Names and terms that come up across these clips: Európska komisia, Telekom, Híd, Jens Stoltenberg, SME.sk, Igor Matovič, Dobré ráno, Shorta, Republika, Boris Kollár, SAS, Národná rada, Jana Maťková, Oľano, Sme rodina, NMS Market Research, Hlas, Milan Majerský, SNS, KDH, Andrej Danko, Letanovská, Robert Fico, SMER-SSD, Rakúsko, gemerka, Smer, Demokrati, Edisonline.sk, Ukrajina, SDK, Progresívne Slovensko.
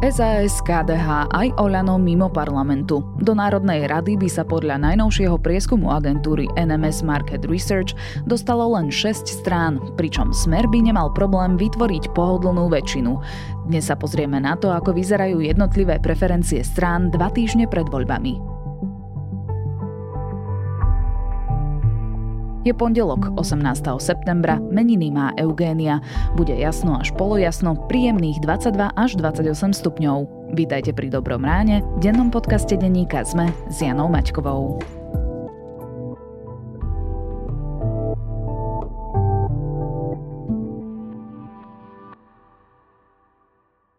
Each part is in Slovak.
SAS, KDH aj Oľano mimo parlamentu. Do Národnej rady by sa podľa najnovšieho prieskumu agentúry NMS Market Research dostalo len 6 strán, pričom Smer by nemal problém vytvoriť pohodlnú väčšinu. Dnes sa pozrieme na to, ako vyzerajú jednotlivé preferencie strán 2 týždne pred voľbami. Je pondelok, 18. septembra, meniny má Eugénia. Bude jasno až polojasno, príjemných 22 až 28 stupňov. Vítajte pri Dobrom ráne, dennom podcaste denníka SME s Janou Maťkovou.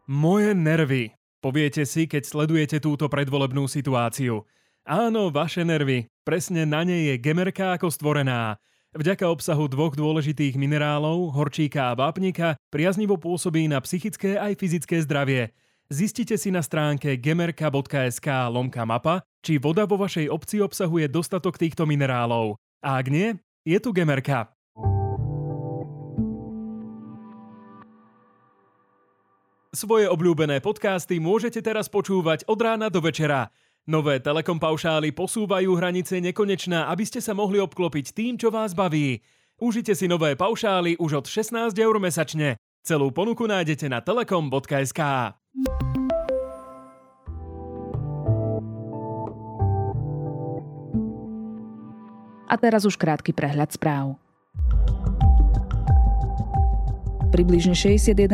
Moje nervy, poviete si, keď sledujete túto predvolebnú situáciu. Áno, vaše nervy. Presne na nej je Gemerka ako stvorená. Vďaka obsahu 2 dôležitých minerálov, horčíka a vápnika, priaznivo pôsobí na psychické aj fyzické zdravie. Zistite si na stránke gemerka.sk/mapa, či voda vo vašej obci obsahuje dostatok týchto minerálov. A ak nie, je tu Gemerka. Svoje obľúbené podcasty môžete teraz počúvať od rána do večera. Nové Telekom paušály posúvajú hranice nekonečná, aby ste sa mohli obklopiť tým, čo vás baví. Užite si nové paušály už od 16 € mesačne. Celú ponuku nájdete na telekom.sk. A teraz už krátky prehľad správ. Približne 61%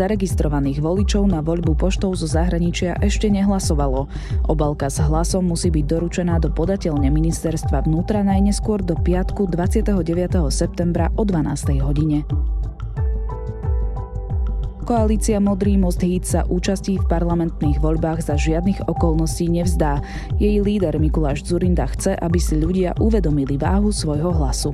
zaregistrovaných voličov na voľbu poštou zo zahraničia ešte nehlasovalo. Obálka s hlasom musí byť doručená do podateľne ministerstva vnútra najneskôr do piatku 29. septembra o 12:00 hodine. Koalícia Modrý most Híd sa účastí v parlamentných voľbách za žiadnych okolností nevzdá. Jej líder Mikuláš Dzurinda chce, aby si ľudia uvedomili váhu svojho hlasu.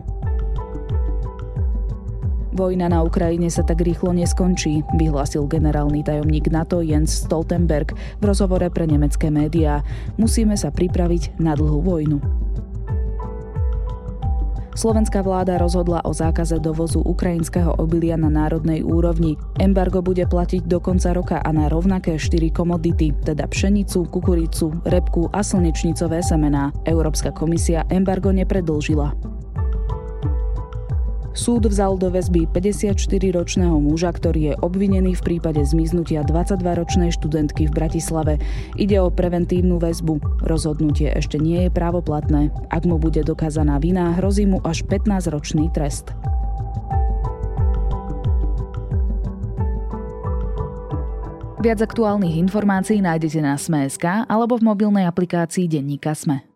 Vojna na Ukrajine sa tak rýchlo neskončí, vyhlásil generálny tajomník NATO Jens Stoltenberg v rozhovore pre nemecké médiá. Musíme sa pripraviť na dlhú vojnu. Slovenská vláda rozhodla o zákaze dovozu ukrajinského obilia na národnej úrovni. Embargo bude platiť do konca roka a na rovnaké 4 komodity, teda pšenicu, kukuricu, repku a slnečnicové semená. Európska komisia embargo nepredĺžila. Súd vzal do väzby 54-ročného muža, ktorý je obvinený v prípade zmiznutia 22-ročnej študentky v Bratislave. Ide o preventívnu väzbu. Rozhodnutie ešte nie je právoplatné. Ak mu bude dokázaná vina, hrozí mu až 15-ročný trest. Viac aktuálnych informácií nájdete na Sme.sk alebo v mobilnej aplikácii denníka Sme.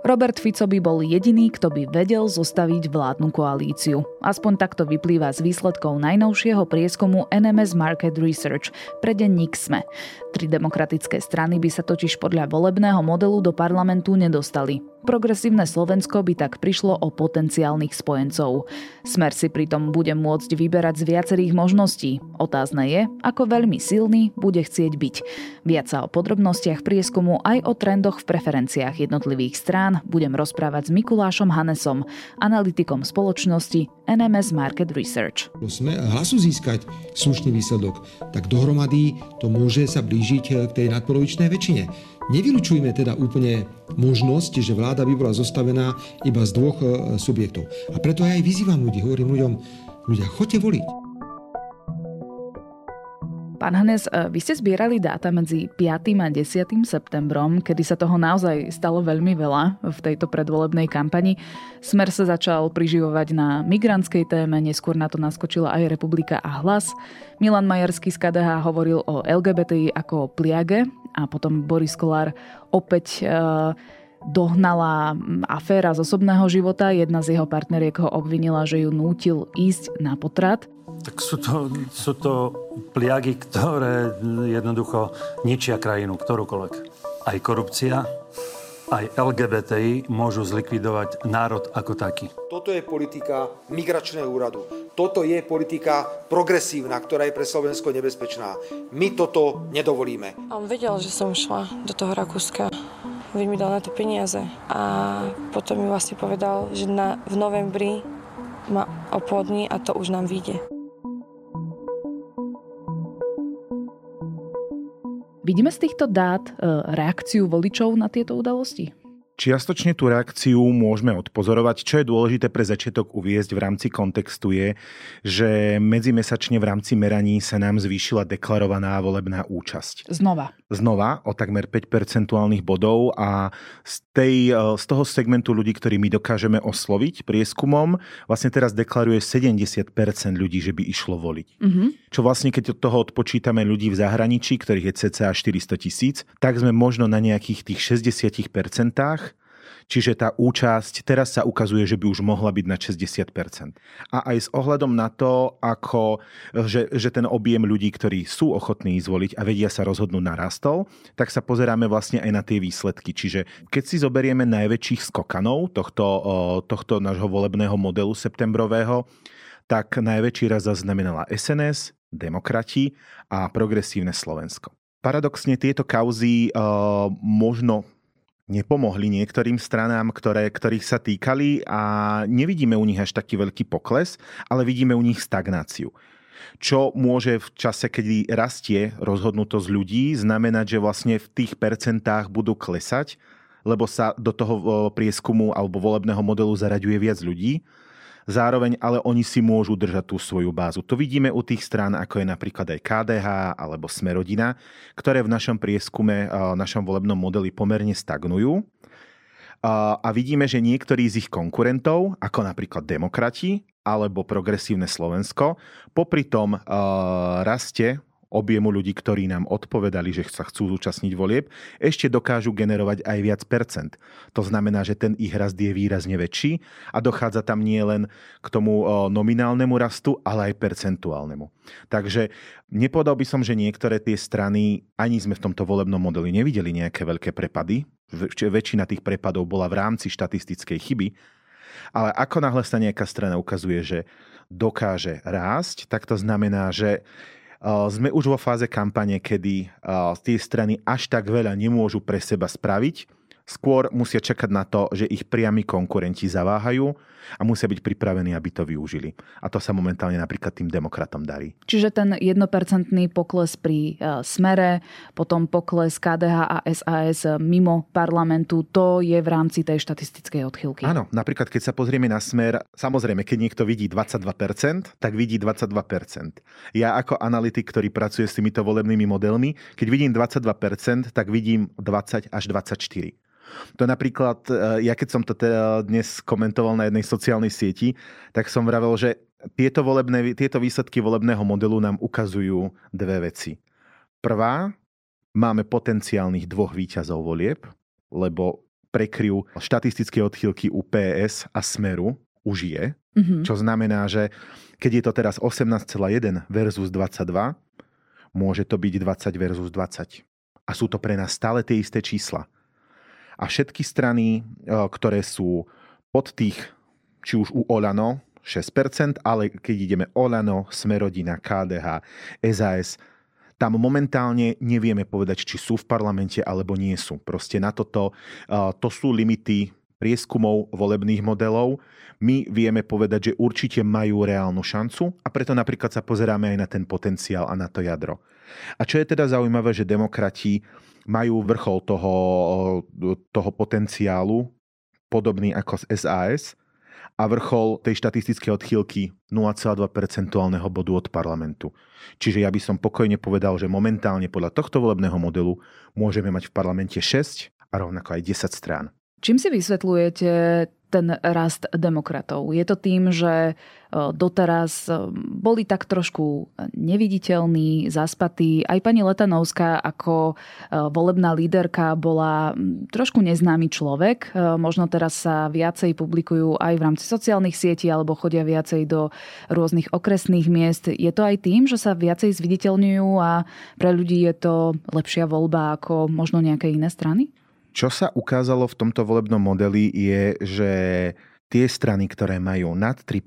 Robert Fico by bol jediný, kto by vedel zostaviť vládnu koalíciu. Aspoň takto vyplýva z výsledkov najnovšieho prieskumu NMS Market Research pre denník SME. 3 demokratické strany by sa totiž podľa volebného modelu do parlamentu nedostali. Progresívne Slovensko by tak prišlo o potenciálnych spojencov. Smer si pritom bude môcť vyberať z viacerých možností. Otázne je, ako veľmi silný bude chcieť byť. Viac sa o podrobnostiach prieskumu aj o trendoch v preferenciách jednotlivých strán budem rozprávať s Mikulášom Hanesom, analytikom spoločnosti NMS Market Research. Sme Hlasu získať slušný výsledok, tak dohromady to môže sa blížiť k tej nadpolovičnej väčšine. Nevylučujme teda úplne možnosť, že vláda by bola zostavená iba z 2 subjektov. A preto ja aj vyzývam ľudí, hovorím ľuďom, choďte voliť. Pán Hanes, vy ste zbierali dáta medzi 5. a 10. septembrom, kedy sa toho naozaj stalo veľmi veľa v tejto predvolebnej kampani. Smer sa začal priživovať na migrantskej téme, neskôr na to naskočila aj Republika a Hlas. Milan Majerský z KDH hovoril o LGBTI ako o pliage. A potom Boris Kollár opäť dohnala aféra z osobného života. Jedna z jeho partneriek ho obvinila, že ju nútil ísť na potrat. Tak sú to pliagy, ktoré jednoducho ničia krajinu, ktorúkoľvek. Aj korupcia, aj LGBTI môžu zlikvidovať národ ako taký. Toto je politika migračného úradu. Toto je politika progresívna, ktorá je pre Slovensko nebezpečná. My toto nedovolíme. On vedel, že som šla do toho Rakúska. Veď mi dal na to peniaze. A potom mi vlastne povedal, že v novembri ma oplodní a to už nám vyjde. Vidíme z týchto dát reakciu voličov na tieto udalosti? Čiastočne tú reakciu môžeme odpozorovať. Čo je dôležité pre začiatok uviesť v rámci kontextu je, že medzimesačne v rámci meraní sa nám zvýšila deklarovaná volebná účasť. Znova o takmer 5% bodov a z toho segmentu ľudí, ktorí my dokážeme osloviť prieskumom, vlastne teraz deklaruje 70% ľudí, že by išlo voliť. Mm-hmm. Čo vlastne, keď od toho odpočítame ľudí v zahraničí, ktorých je cca 400,000, tak sme možno na nejakých tých 60%. Čiže tá účasť teraz sa ukazuje, že by už mohla byť na 60%. A aj s ohľadom na to, že ten objem ľudí, ktorí sú ochotní zvoliť a vedia sa rozhodnúť, narastol, tak sa pozeráme vlastne aj na tie výsledky. Čiže keď si zoberieme najväčších skokanov tohto nášho volebného modelu septembrového, tak najväčší raz zaznamenala SNS, Demokrati a Progresívne Slovensko. Paradoxne tieto kauzy možno nepomohli niektorým stranám, ktorých sa týkali, a nevidíme u nich až taký veľký pokles, ale vidíme u nich stagnáciu. Čo môže v čase, kedy rastie rozhodnutosť ľudí, znamenať, že vlastne v tých percentách budú klesať, lebo sa do toho prieskumu alebo volebného modelu zaraďuje viac ľudí. Zároveň ale oni si môžu držať tú svoju bázu. To vidíme u tých strán, ako je napríklad aj KDH alebo Sme rodina, ktoré v našom prieskume, v našom volebnom modeli pomerne stagnujú. A vidíme, že niektorí z ich konkurentov, ako napríklad Demokrati alebo Progresívne Slovensko, popri tom raste objemu ľudí, ktorí nám odpovedali, že sa chcú zúčastniť volieb, ešte dokážu generovať aj viac percent. To znamená, že ten ich rast je výrazne väčší a dochádza tam nie len k tomu nominálnemu rastu, ale aj percentuálnemu. Takže nepovedal by som, že niektoré tie strany, ani sme v tomto volebnom modeli nevideli nejaké veľké prepady. Väčšina tých prepadov bola v rámci štatistickej chyby. Ale ako náhle sa nejaká strana ukazuje, že dokáže rásť, tak to znamená, že sme už vo fáze kampane, kedy tie strany až tak veľa nemôžu pre seba spraviť. Skôr musia čakať na to, že ich priami konkurenti zaváhajú a musia byť pripravení, aby to využili. A to sa momentálne napríklad tým Demokratom darí. Čiže ten 1% pokles pri Smere, potom pokles KDH a SAS mimo parlamentu, to je v rámci tej štatistickej odchýlky. Áno, napríklad keď sa pozrieme na Smer, samozrejme, keď niekto vidí 22%, tak vidí 22%. Ja ako analytik, ktorý pracuje s týmito volebnými modelmi, keď vidím 22%, tak vidím 20 až 24. To napríklad, ja keď som to dnes komentoval na jednej sociálnej sieti, tak som vravel, že tieto výsledky volebného modelu nám ukazujú dve veci. Prvá, máme potenciálnych dvoch víťazov volieb, lebo prekryv štatistické odchýlky u PS a Smeru už je. Mm-hmm. Čo znamená, že keď je to teraz 18,1 versus 22, môže to byť 20 versus 20. A sú to pre nás stále tie isté čísla. A všetky strany, ktoré sú pod tých, či už u Oľano 6%, ale keď ideme Oľano, Sme rodina, KDH, SAS, tam momentálne nevieme povedať, či sú v parlamente alebo nie sú. Proste na to sú limity prieskumov volebných modelov. My vieme povedať, že určite majú reálnu šancu, a preto napríklad sa pozeráme aj na ten potenciál a na to jadro. A čo je teda zaujímavé, že Demokrati majú vrchol toho potenciálu podobný ako z SAS a vrchol tej štatistickej odchýlky 0,2% bodu od parlamentu. Čiže ja by som pokojne povedal, že momentálne podľa tohto volebného modelu môžeme mať v parlamente 6 a rovnako aj 10 strán. Čím si vysvetľujete ten rast Demokratov? Je to tým, že doteraz boli tak trošku neviditeľní, zaspatí. Aj pani Letanovská ako volebná líderka bola trošku neznámy človek. Možno teraz sa viacej publikujú aj v rámci sociálnych sietí alebo chodia viacej do rôznych okresných miest. Je to aj tým, že sa viacej zviditeľňujú a pre ľudí je to lepšia voľba ako možno nejaké iné strany? Čo sa ukázalo v tomto volebnom modeli je, že tie strany, ktoré majú nad 3%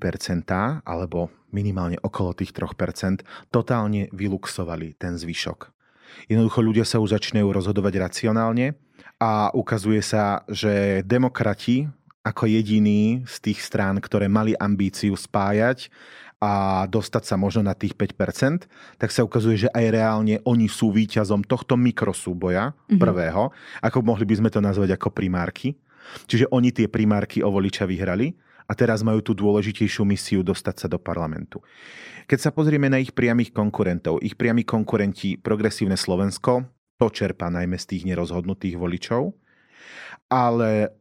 alebo minimálne okolo tých 3%, totálne vyluxovali ten zvyšok. Jednoducho ľudia sa už začínajú rozhodovať racionálne a ukazuje sa, že Demokrati ako jediní z tých strán, ktoré mali ambíciu spájať a dostať sa možno na tých 5%, tak sa ukazuje, že aj reálne oni sú víťazom tohto mikrosúboja prvého, ako mohli by sme to nazvať ako primárky. Čiže oni tie primárky o voliča vyhrali a teraz majú tú dôležitejšiu misiu dostať sa do parlamentu. Keď sa pozrieme na ich priamých konkurentov, ich priami konkurenti Progresívne Slovensko, to čerpá najmä z tých nerozhodnutých voličov, ale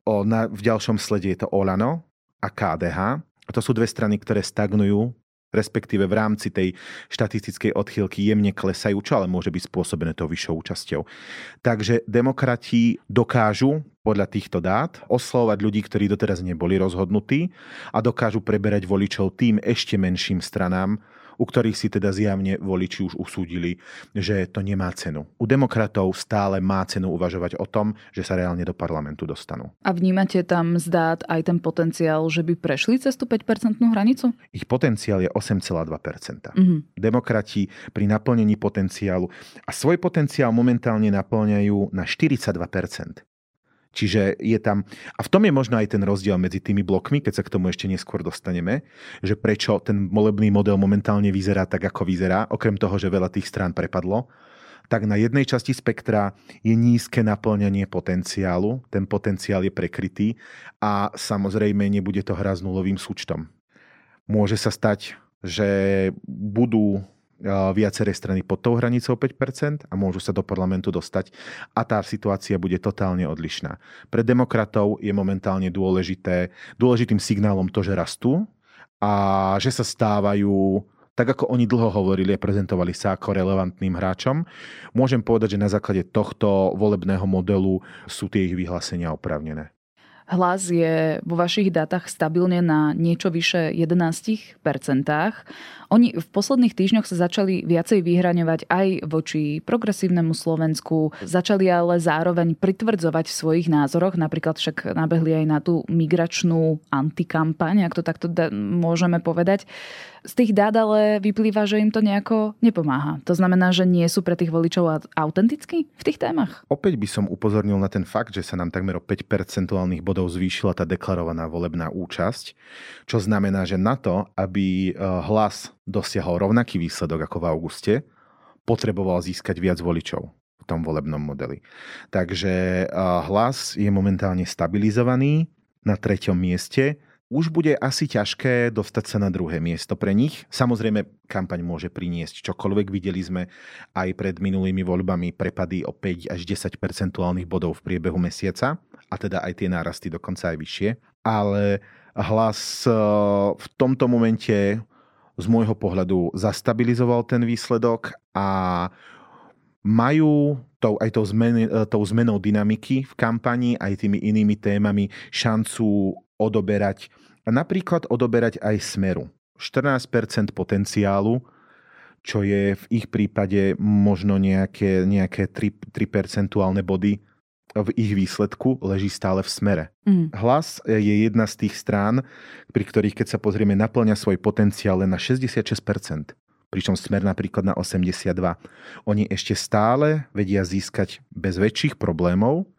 v ďalšom slede je to Oľano a KDH. A to sú dve strany, ktoré stagnujú, respektíve v rámci tej štatistickej odchýlky jemne klesajú, čo ale môže byť spôsobené tou vyššou účasťou. Takže demokrati dokážu podľa týchto dát oslovať ľudí, ktorí doteraz neboli rozhodnutí a dokážu preberať voličov tým ešte menším stranám, u ktorých si teda zjavne voliči už usúdili, že to nemá cenu. U demokratov stále má cenu uvažovať o tom, že sa reálne do parlamentu dostanú. A vnímate tam z dát aj ten potenciál, že by prešli cez tú 5% hranicu? Ich potenciál je 8,2%. Demokrati pri naplnení potenciálu a svoj potenciál momentálne naplňajú na 42%. Čiže je tam, a v tom je možno aj ten rozdiel medzi tými blokmi, keď sa k tomu ešte neskôr dostaneme, že prečo ten volebný model momentálne vyzerá tak, ako vyzerá, okrem toho, že veľa tých strán prepadlo, tak na jednej časti spektra je nízke naplňanie potenciálu, ten potenciál je prekrytý a samozrejme nebude to hra s nulovým súčtom. Môže sa stať, že budú viaceré strany pod tou hranicou 5% a môžu sa do parlamentu dostať a tá situácia bude totálne odlišná. Pre demokratov je momentálne dôležitým signálom to, že rastú a že sa stávajú, tak ako oni dlho hovorili a prezentovali sa ako relevantným hráčom. Môžem povedať, že na základe tohto volebného modelu sú tie ich vyhlásenia oprávnené. Hlas je vo vašich dátach stabilne na niečo vyše 11%. Oni v posledných týždňoch sa začali viacej vyhraňovať aj voči Progresívnemu Slovensku. Začali ale zároveň pritvrdzovať v svojich názoroch. Napríklad však nabehli aj na tú migračnú antikampaň, ak to takto môžeme povedať. Z tých dát ale vyplýva, že im to nejako nepomáha. To znamená, že nie sú pre tých voličov autentickí v tých témach. Opäť by som upozornil na ten fakt, že sa nám takmer o 5% bodov zvýšila tá deklarovaná volebná účasť, čo znamená, že na to, aby Hlas dosiahol rovnaký výsledok ako v auguste, potreboval získať viac voličov v tom volebnom modeli. Takže Hlas je momentálne stabilizovaný na 3. mieste. Už bude asi ťažké dostať sa na druhé miesto pre nich. Samozrejme, kampaň môže priniesť čokoľvek. Videli sme aj pred minulými voľbami prepady o 5 až 10% bodov v priebehu mesiaca. A teda aj tie nárasty dokonca aj vyššie. Ale Hlas v tomto momente z môjho pohľadu zastabilizoval ten výsledok a majú tou zmenou dynamiky v kampani aj tými inými témami šancu odoberať a napríklad odoberať aj Smeru. 14% potenciálu, čo je v ich prípade možno nejaké 3% body v ich výsledku, leží stále v Smere. Hlas je jedna z tých strán, pri ktorých, keď sa pozrieme, naplňa svoj potenciál len na 66%. Pričom Smer napríklad na 82%. Oni ešte stále vedia získať bez väčších problémov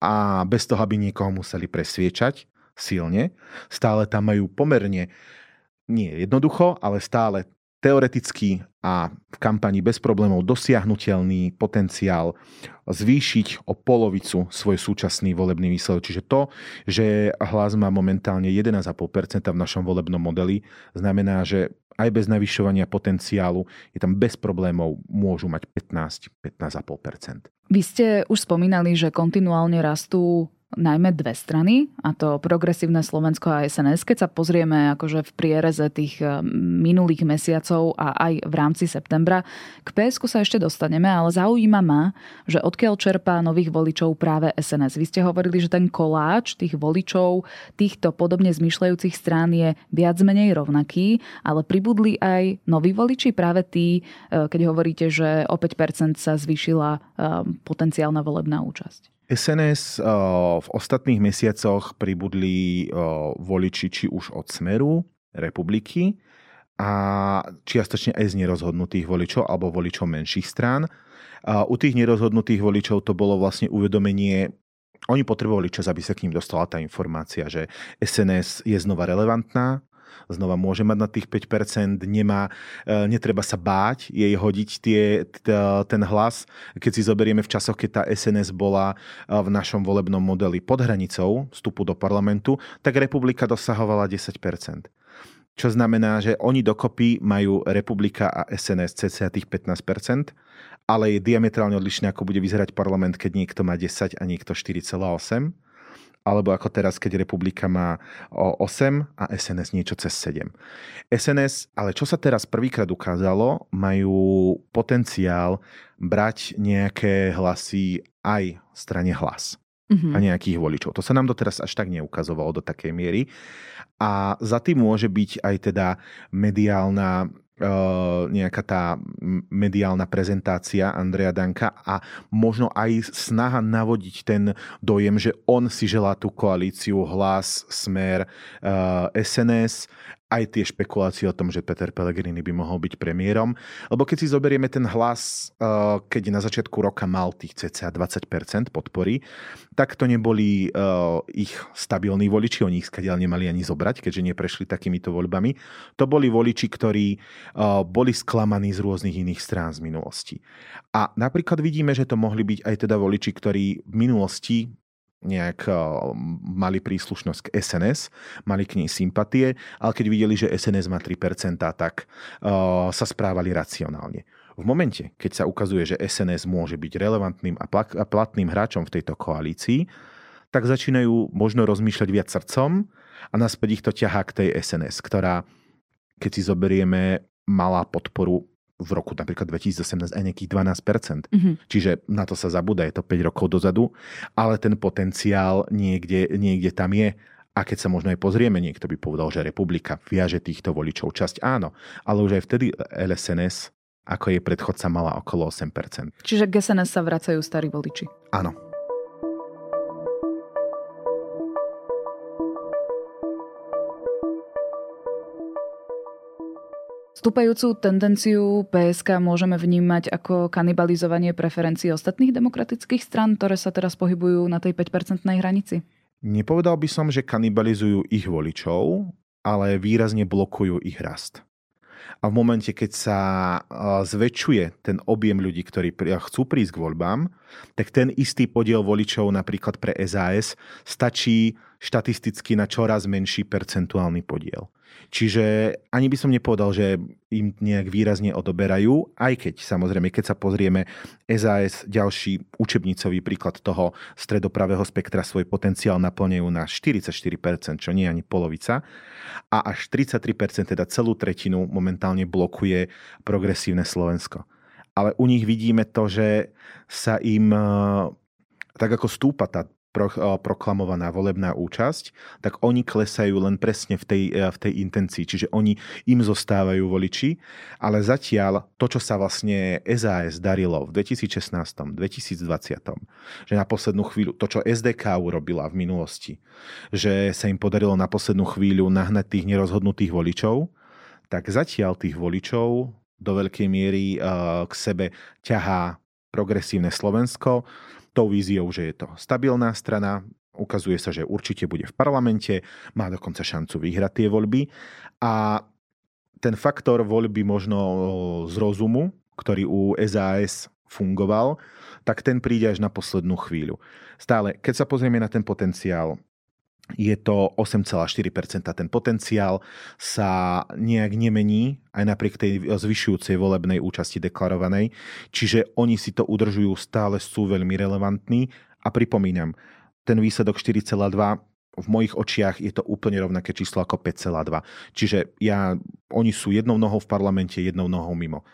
a bez toho, aby niekoho museli presviečať silne. Stále tam majú pomerne, nie jednoducho, ale stále teoreticky a v kampani bez problémov dosiahnuteľný potenciál zvýšiť o polovicu svoj súčasný volebný výsledok. Čiže to, že Hlas má momentálne 11,5% v našom volebnom modeli, znamená, že aj bez navyšovania potenciálu je tam bez problémov, môžu mať 15,5%. Vy ste už spomínali, že kontinuálne rastú najmä dve strany, a to Progresívne Slovensko a SNS. Keď sa pozrieme akože v priereze tých minulých mesiacov a aj v rámci septembra, k PS-ku sa ešte dostaneme, ale zaujíma ma, že odkiaľ čerpá nových voličov práve SNS. Vy ste hovorili, že ten koláč tých voličov, týchto podobne zmyšľajúcich strán je viac menej rovnaký, ale pribudli aj noví voliči, práve tí, keď hovoríte, že o 5% sa zvýšila potenciálna volebná účasť. SNS v ostatných mesiacoch pribudli voliči či už od Smeru, Republiky a čiastočne aj z nerozhodnutých voličov alebo voličov menších strán. U tých nerozhodnutých voličov to bolo vlastne uvedomenie, oni potrebovali čas, aby sa k ním dostala tá informácia, že SNS je znova relevantná, znova môže mať na tých 5%, nemá, netreba sa báť jej hodiť ten hlas, keď si zoberieme v časoch, keď tá SNS bola v našom volebnom modeli pod hranicou vstupu do parlamentu, tak Republika dosahovala 10%. Čo znamená, že oni dokopy majú Republika a SNS cca tých 15%, ale je diametrálne odlišné, ako bude vyzerať parlament, keď niekto má 10 a niekto 4,8. Alebo ako teraz, keď Republika má 8 a SNS niečo cez 7. SNS, ale čo sa teraz prvýkrát ukázalo, majú potenciál brať nejaké hlasy aj strane Hlas. A nejakých voličov. To sa nám doteraz až tak neukazovalo do takej miery. A za tým môže byť aj teda mediálna nejaká tá mediálna prezentácia Andreja Danka a možno aj snaha navodiť ten dojem, že on si želá tú koalíciu Hlas, Smer, SNS, aj tie špekulácie o tom, že Peter Pellegrini by mohol byť premiérom. Lebo keď si zoberieme ten Hlas, keď na začiatku roka mal tých cca 20% podpory, tak to neboli ich stabilní voliči, oni ich skadiaľ nemali ani zobrať, keďže neprešli takýmito voľbami. To boli voliči, ktorí boli sklamaní z rôznych iných strán z minulosti. A napríklad vidíme, že to mohli byť aj teda voliči, ktorí v minulosti nejak mali príslušnosť k SNS, mali k nej sympatie, ale keď videli, že SNS má 3%, tak sa správali racionálne. V momente, keď sa ukazuje, že SNS môže byť relevantným a platným hráčom v tejto koalícii, tak začínajú možno rozmýšľať viac srdcom a naspäť ich to ťahá k tej SNS, ktorá, keď si zoberieme, mala podporu v roku napríklad 2018 aj nejakých 12%. Čiže na to sa zabúda, je to 5 rokov dozadu, ale ten potenciál niekde tam je. A keď sa možno aj pozrieme, niekto by povedal, že Republika viaže týchto voličov. Časť áno, ale už aj vtedy SNS, ako jej predchodca, mala okolo 8%. Čiže k SNS sa vracajú starí voliči. Áno. Vstúpajúcu tendenciu PSK môžeme vnímať ako kanibalizovanie preferencií ostatných demokratických strán, ktoré sa teraz pohybujú na tej 5-percentnej hranici? Nepovedal by som, že kanibalizujú ich voličov, ale výrazne blokujú ich rast. A v momente, keď sa zväčšuje ten objem ľudí, ktorí chcú prísť k voľbám, tak ten istý podiel voličov napríklad pre SAS stačí štatisticky na čoraz menší percentuálny podiel. Čiže ani by som nepovedal, že im nejak výrazne odoberajú, aj keď samozrejme, keď sa pozrieme, SAS, ďalší učebnicový príklad toho stredopravého spektra, svoj potenciál naplňujú na 44%, čo nie je ani polovica, a až 33%, teda celú tretinu, momentálne blokuje Progresívne Slovensko. Ale u nich vidíme to, že sa im, tak ako stúpa tá proklamovaná volebná účasť, tak oni klesajú len presne v tej intencii. Čiže oni im zostávajú voliči, ale zatiaľ to, čo sa vlastne SAS darilo v 2016, 2020, že na poslednú chvíľu, to, čo SDK urobila v minulosti, že sa im podarilo na poslednú chvíľu nahnať tých nerozhodnutých voličov, tak zatiaľ tých voličov do veľkej miery k sebe ťahá Progresívne Slovensko, tou víziou, že je to stabilná strana, ukazuje sa, že určite bude v parlamente, má dokonca šancu vyhrať tie voľby. A ten faktor voľby možno z rozumu, ktorý u SAS fungoval, tak ten príde až na poslednú chvíľu. Stále, keď sa pozrieme na ten potenciál, je to 8,4%. Ten potenciál sa nejak nemení, aj napriek tej zvyšujúcej volebnej účasti deklarovanej. Čiže oni si to udržujú, stále sú veľmi relevantní. A pripomínam, ten výsledok 4,2 v mojich očiach je to úplne rovnaké číslo ako 5,2. Čiže oni sú jednou nohou v parlamente, jednou nohou mimo.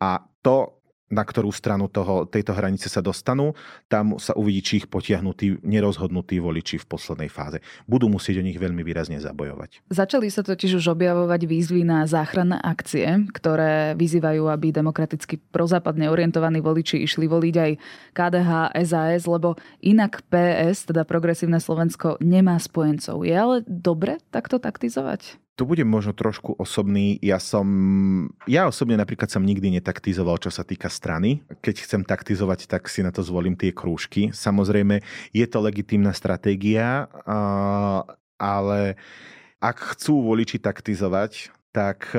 A to, na ktorú stranu tejto hranice sa dostanú, tam sa uvidí, či ich potiahnutí, nerozhodnutí voliči v poslednej fáze budú musieť o nich veľmi výrazne zabojovať. Začali sa totiž už objavovať výzvy na záchranné akcie, ktoré vyzývajú, aby demokraticky prozápadne orientovaní voliči išli voliť aj KDH, SAS, lebo inak PS, teda Progresívne Slovensko, nemá spojencov. Je ale dobre takto taktizovať? Tu budem možno trošku osobný. Ja osobne napríklad som nikdy netaktizoval, čo sa týka strany. Keď chcem taktizovať, tak si na to zvolím tie krúžky. Samozrejme, je to legitímna stratégia, ale ak chcú voliči taktizovať, tak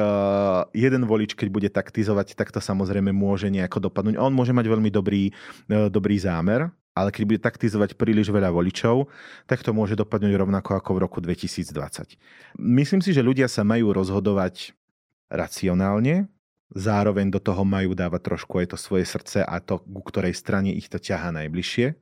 jeden volič, keď bude taktizovať, tak to samozrejme môže nejako dopadnúť. On môže mať veľmi dobrý zámer, ale keď bude taktizovať príliš veľa voličov, tak to môže dopadnúť rovnako ako v roku 2020. Myslím si, že ľudia sa majú rozhodovať racionálne, zároveň do toho majú dávať trošku aj to svoje srdce a to, ku ktorej strane ich to ťahá najbližšie,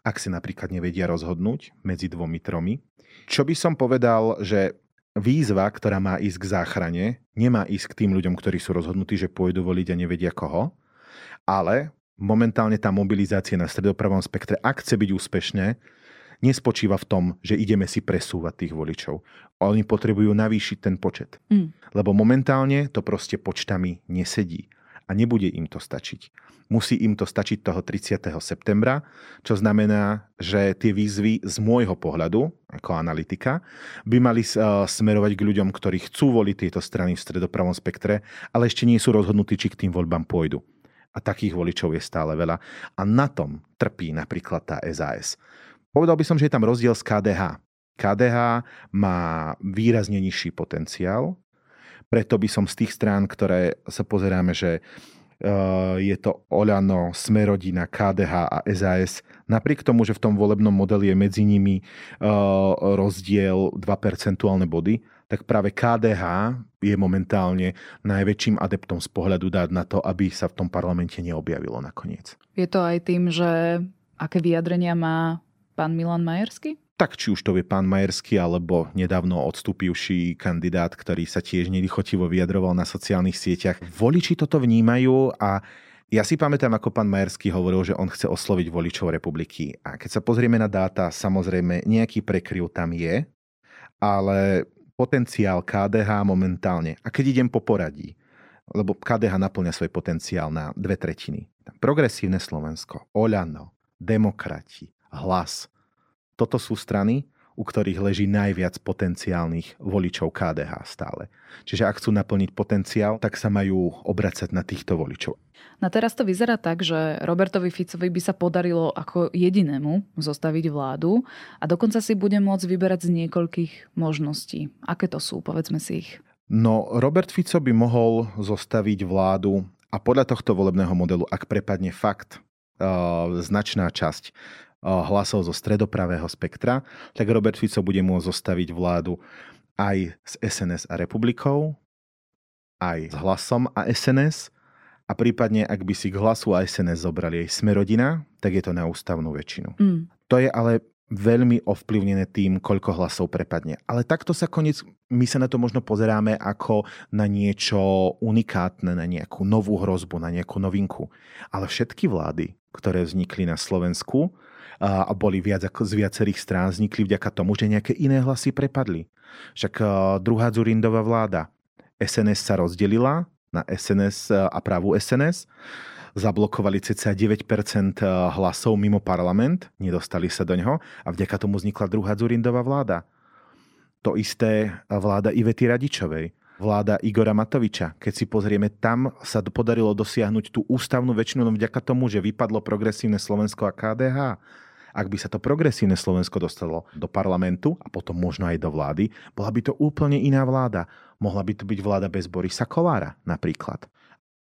ak sa napríklad nevedia rozhodnúť medzi dvomi, tromi. Čo by som povedal, že výzva, ktorá má ísť k záchrane, nemá ísť k tým ľuďom, ktorí sú rozhodnutí, že pôjdu voliť a nevedia koho, ale momentálne tá mobilizácia na stredopravom spektre, ak chce byť úspešné, nespočíva v tom, že ideme si presúvať tých voličov. Oni potrebujú navýšiť ten počet. Lebo momentálne to proste počtami nesedí. A nebude im to stačiť. Musí im to stačiť toho 30. septembra, čo znamená, že tie výzvy z môjho pohľadu, ako analytika, by mali smerovať k ľuďom, ktorí chcú voliť tieto strany v stredopravom spektre, ale ešte nie sú rozhodnutí, či k tým voľbám pôjdu. A takých voličov je stále veľa. A na tom trpí napríklad tá SAS. Povedal by som, že je tam rozdiel z KDH. KDH má výrazne nižší potenciál, preto by som z tých strán, ktoré sa pozeráme, že je to Oľano, Sme rodina, KDH a SAS, napriek tomu, že v tom volebnom modeli je medzi nimi rozdiel 2 percentuálne body, tak práve KDH je momentálne najväčším adeptom z pohľadu dát na to, aby sa v tom parlamente neobjavilo nakoniec. Je to aj tým, že aké vyjadrenia má pán Milan Majerský? Tak či už to je pán Majerský, alebo nedávno odstúpivší kandidát, ktorý sa tiež nelichotivo vyjadroval na sociálnych sieťach. Voliči toto vnímajú a ja si pamätám, ako pán Majerský hovoril, že on chce osloviť voličov Republiky. A keď sa pozrieme na dáta, samozrejme nejaký prekryv tam je, ale potenciál KDH momentálne, a keď idem po poradí, lebo KDH naplňa svoj potenciál na 2/3. Progresívne Slovensko, Oľano, Demokrati, Hlas. Toto sú strany, u ktorých leží najviac potenciálnych voličov KDH stále. Čiže ak chcú naplniť potenciál, tak sa majú obracať na týchto voličov. Na teraz to vyzerá tak, že Robertovi Ficovi by sa podarilo ako jedinému zostaviť vládu a dokonca si bude môcť vyberať z niekoľkých možností. Aké to sú? Povedzme si ich. No, Robert Fico by mohol zostaviť vládu a podľa tohto volebného modelu, ak prepadne fakt značná časť hlasov zo stredopravého spektra, tak Robert Fico bude môcť zostaviť vládu aj s SNS a Republikou, aj s Hlasom a SNS a prípadne, ak by si k Hlasu a SNS zobrali aj Sme rodina, tak je to na ústavnú väčšinu. To je ale veľmi ovplyvnené tým, koľko hlasov prepadne. Ale takto sa my sa na to možno pozeráme ako na niečo unikátne, na nejakú novú hrozbu, na nejakú novinku. Ale všetky vlády, ktoré vznikli na Slovensku a boli z viacerých strán, vznikli vďaka tomu, že nejaké iné hlasy prepadli. Však druhá Dzurindová vláda. SNS sa rozdelila na SNS a pravú SNS. Zablokovali cca 9% hlasov mimo parlament, nedostali sa do ňoho a vďaka tomu vznikla druhá Dzurindová vláda. To isté vláda Ivety Radičovej, vláda Igora Matoviča. Keď si pozrieme, tam sa podarilo dosiahnuť tú ústavnú väčšinu vďaka tomu, že vypadlo Progresívne Slovensko a KDH. Ak by sa to Progresívne Slovensko dostalo do parlamentu a potom možno aj do vlády, bola by to úplne iná vláda. Mohla by to byť vláda bez Borisa Kollára napríklad.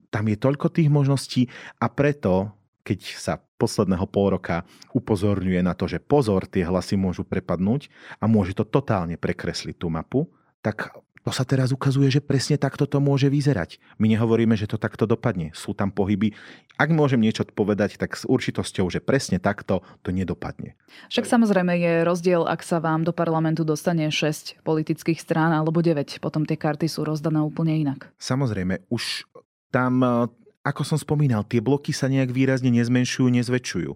Tam je toľko tých možností a preto, keď sa posledného pol roka upozorňuje na to, že pozor, tie hlasy môžu prepadnúť a môže to totálne prekresliť tú mapu, tak to sa teraz ukazuje, že presne takto to môže vyzerať. My nehovoríme, že to takto dopadne. Sú tam pohyby. Ak môžem niečo povedať, tak s určitosťou, že presne takto to nedopadne. Však samozrejme je rozdiel, ak sa vám do parlamentu dostane 6 politických strán alebo 9. Potom tie karty sú rozdané úplne inak. Samozrejme, už tam, ako som spomínal, tie bloky sa nejak výrazne nezmenšujú, nezväčšujú.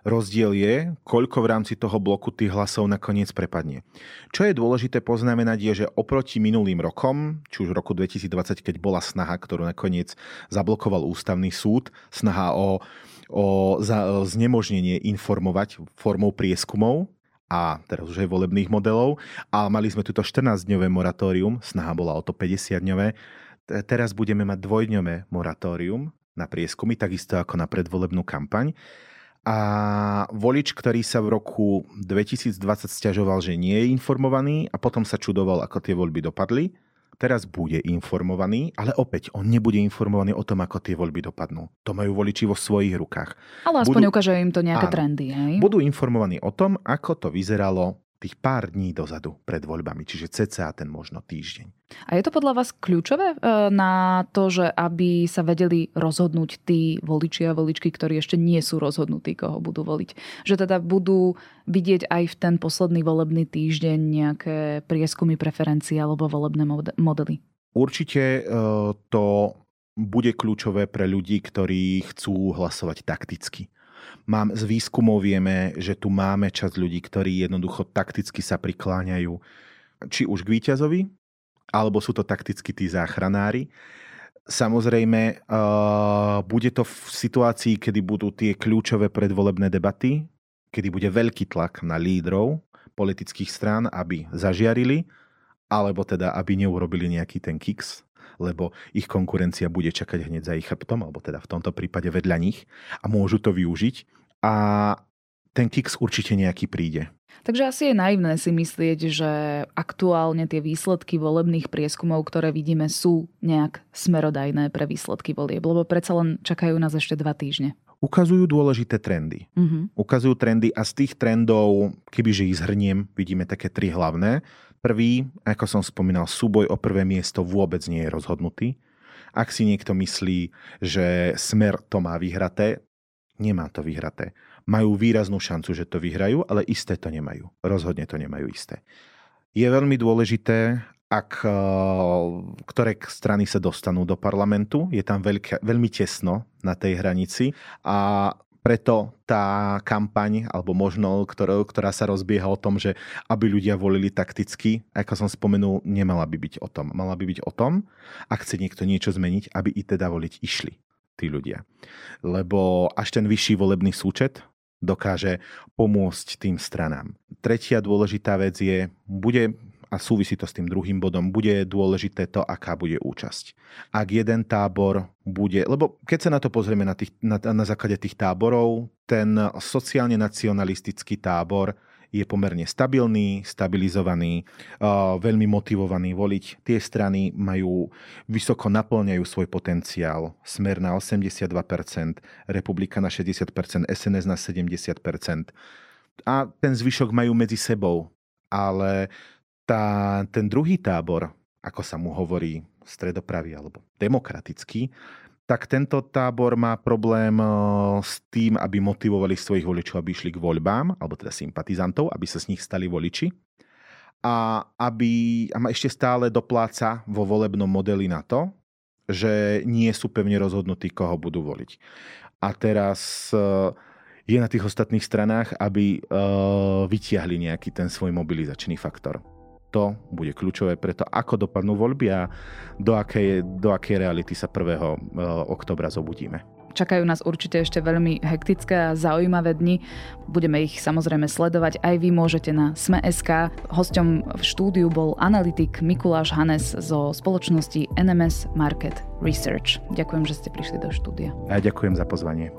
Rozdiel je, koľko v rámci toho bloku tých hlasov nakoniec prepadne. Čo je dôležité poznamenať je, že oproti minulým rokom, či už v roku 2020, keď bola snaha, ktorú nakoniec zablokoval ústavný súd, snaha o znemožnenie informovať formou prieskumov, a teraz už aj volebných modelov, a mali sme tuto 14-dňové moratórium, snaha bola o to 50-dňové, teraz budeme mať 2-dňové moratórium na prieskumy, takisto ako na predvolebnú kampaň. A volič, ktorý sa v roku 2020 sťažoval, že nie je informovaný a potom sa čudoval, ako tie voľby dopadli, teraz bude informovaný, ale opäť on nebude informovaný o tom, ako tie voľby dopadnú. To majú voliči vo svojich rukách. Ale aspoň ukáže im to nejaké trendy. Hej? Budú informovaní o tom, ako to vyzeralo tých pár dní dozadu pred voľbami, čiže cca ten možno týždeň. A je to podľa vás kľúčové na to, že aby sa vedeli rozhodnúť tí voliči a voličky, ktorí ešte nie sú rozhodnutí, koho budú voliť? Že teda budú vidieť aj v ten posledný volebný týždeň nejaké prieskumy, preferencie alebo volebné modely? Určite to bude kľúčové pre ľudí, ktorí chcú hlasovať takticky. Z výskumov vieme, že tu máme časť ľudí, ktorí jednoducho takticky sa prikláňajú či už k víťazovi, alebo sú to takticky tí záchranári. Samozrejme, bude to v situácii, kedy budú tie kľúčové predvolebné debaty, kedy bude veľký tlak na lídrov politických strán, aby zažiarili, alebo teda, aby neurobili nejaký ten kiks, lebo ich konkurencia bude čakať hneď za ich chrbtom, alebo teda v tomto prípade vedľa nich a môžu to využiť a ten kiks určite nejaký príde. Takže asi je naivné si myslieť, že aktuálne tie výsledky volebných prieskumov, ktoré vidíme, sú nejak smerodajné pre výsledky volieb, lebo predsa len čakajú nás ešte 2 týždne. Ukazujú dôležité trendy. Ukazujú trendy a z tých trendov, kebyže ich zhrniem, vidíme také 3 hlavné. Prvý, ako som spomínal, súboj o prvé miesto vôbec nie je rozhodnutý. Ak si niekto myslí, že Smer to má vyhraté, nemá to vyhraté. Majú výraznú šancu, že to vyhrajú, ale isté to nemajú. Rozhodne to nemajú isté. Je veľmi dôležité, ktoré strany sa dostanú do parlamentu. Je tam veľmi tesno na tej hranici a preto tá kampaň, alebo možno, ktorá sa rozbieha o tom, že aby ľudia volili takticky, ako som spomenul, nemala by byť o tom. Mala by byť o tom, ak chce niekto niečo zmeniť, aby i teda voliť išli tí ľudia. Lebo až ten vyšší volebný súčet dokáže pomôcť tým stranám. Tretia dôležitá vec je, a súvisí to s tým druhým bodom, bude dôležité to, aká bude účasť. Ak jeden tábor bude, lebo keď sa na to pozrieme na základe tých táborov, ten sociálne nacionalistický tábor je pomerne stabilný, stabilizovaný, veľmi motivovaný voliť. Tie strany vysoko naplňajú svoj potenciál. Smer na 82%, Republika na 60%, SNS na 70%. A ten zvyšok majú medzi sebou. Ale ten druhý tábor, ako sa mu hovorí stredopravý alebo demokratický, tak tento tábor má problém s tým, aby motivovali svojich voličov, aby išli k voľbám, alebo teda sympatizantov, aby sa z nich stali voliči. A ešte stále dopláca vo volebnom modeli na to, že nie sú pevne rozhodnutí, koho budú voliť. A teraz je na tých ostatných stranách, aby vytiahli nejaký ten svoj mobilizačný faktor. To bude kľúčové pre to, ako dopadnú voľby a do akej reality sa 1. októbra zobudíme. Čakajú nás určite ešte veľmi hektické a zaujímavé dni. Budeme ich samozrejme sledovať. Aj vy môžete na Sme.sk. Hosťom v štúdiu bol analytik Mikuláš Hanes zo spoločnosti NMS Market Research. Ďakujem, že ste prišli do štúdia. A ďakujem za pozvanie.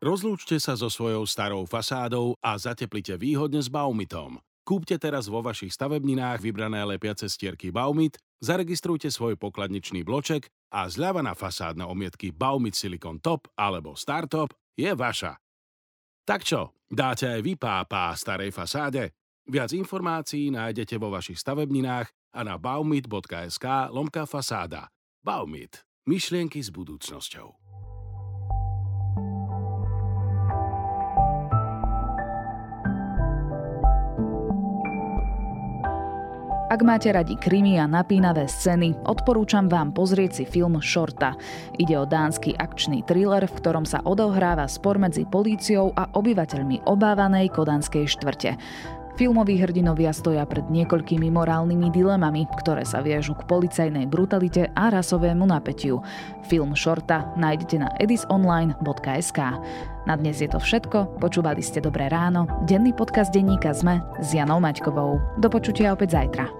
Rozlúčte sa so svojou starou fasádou a zateplite výhodne s Baumitom. Kúpte teraz vo vašich stavebninách vybrané lepiace stierky Baumit, zaregistrujte svoj pokladničný bloček a zľava na fasádne omietky Baumit Silicon Top alebo Startup je vaša. Tak čo, dáte aj vy pápa starej fasáde? Viac informácií nájdete vo vašich stavebninách a na baumit.sk/fasáda. Baumit. Myšlienky s budúcnosťou. Ak máte radi krimi a napínavé scény, odporúčam vám pozrieť si film Shorta. Ide o dánsky akčný thriller, v ktorom sa odohráva spor medzi políciou a obyvateľmi obávanej kodanskej štvrte. Filmoví hrdinovia stoja pred niekoľkými morálnymi dilemami, ktoré sa viažú k policajnej brutalite a rasovému napätiu. Film Shorta nájdete na edisonline.sk. Na dnes je to všetko. Počúvali ste Dobré ráno, denný podcast denníka SME s Janou Maťkovou. Do počutia opäť zajtra.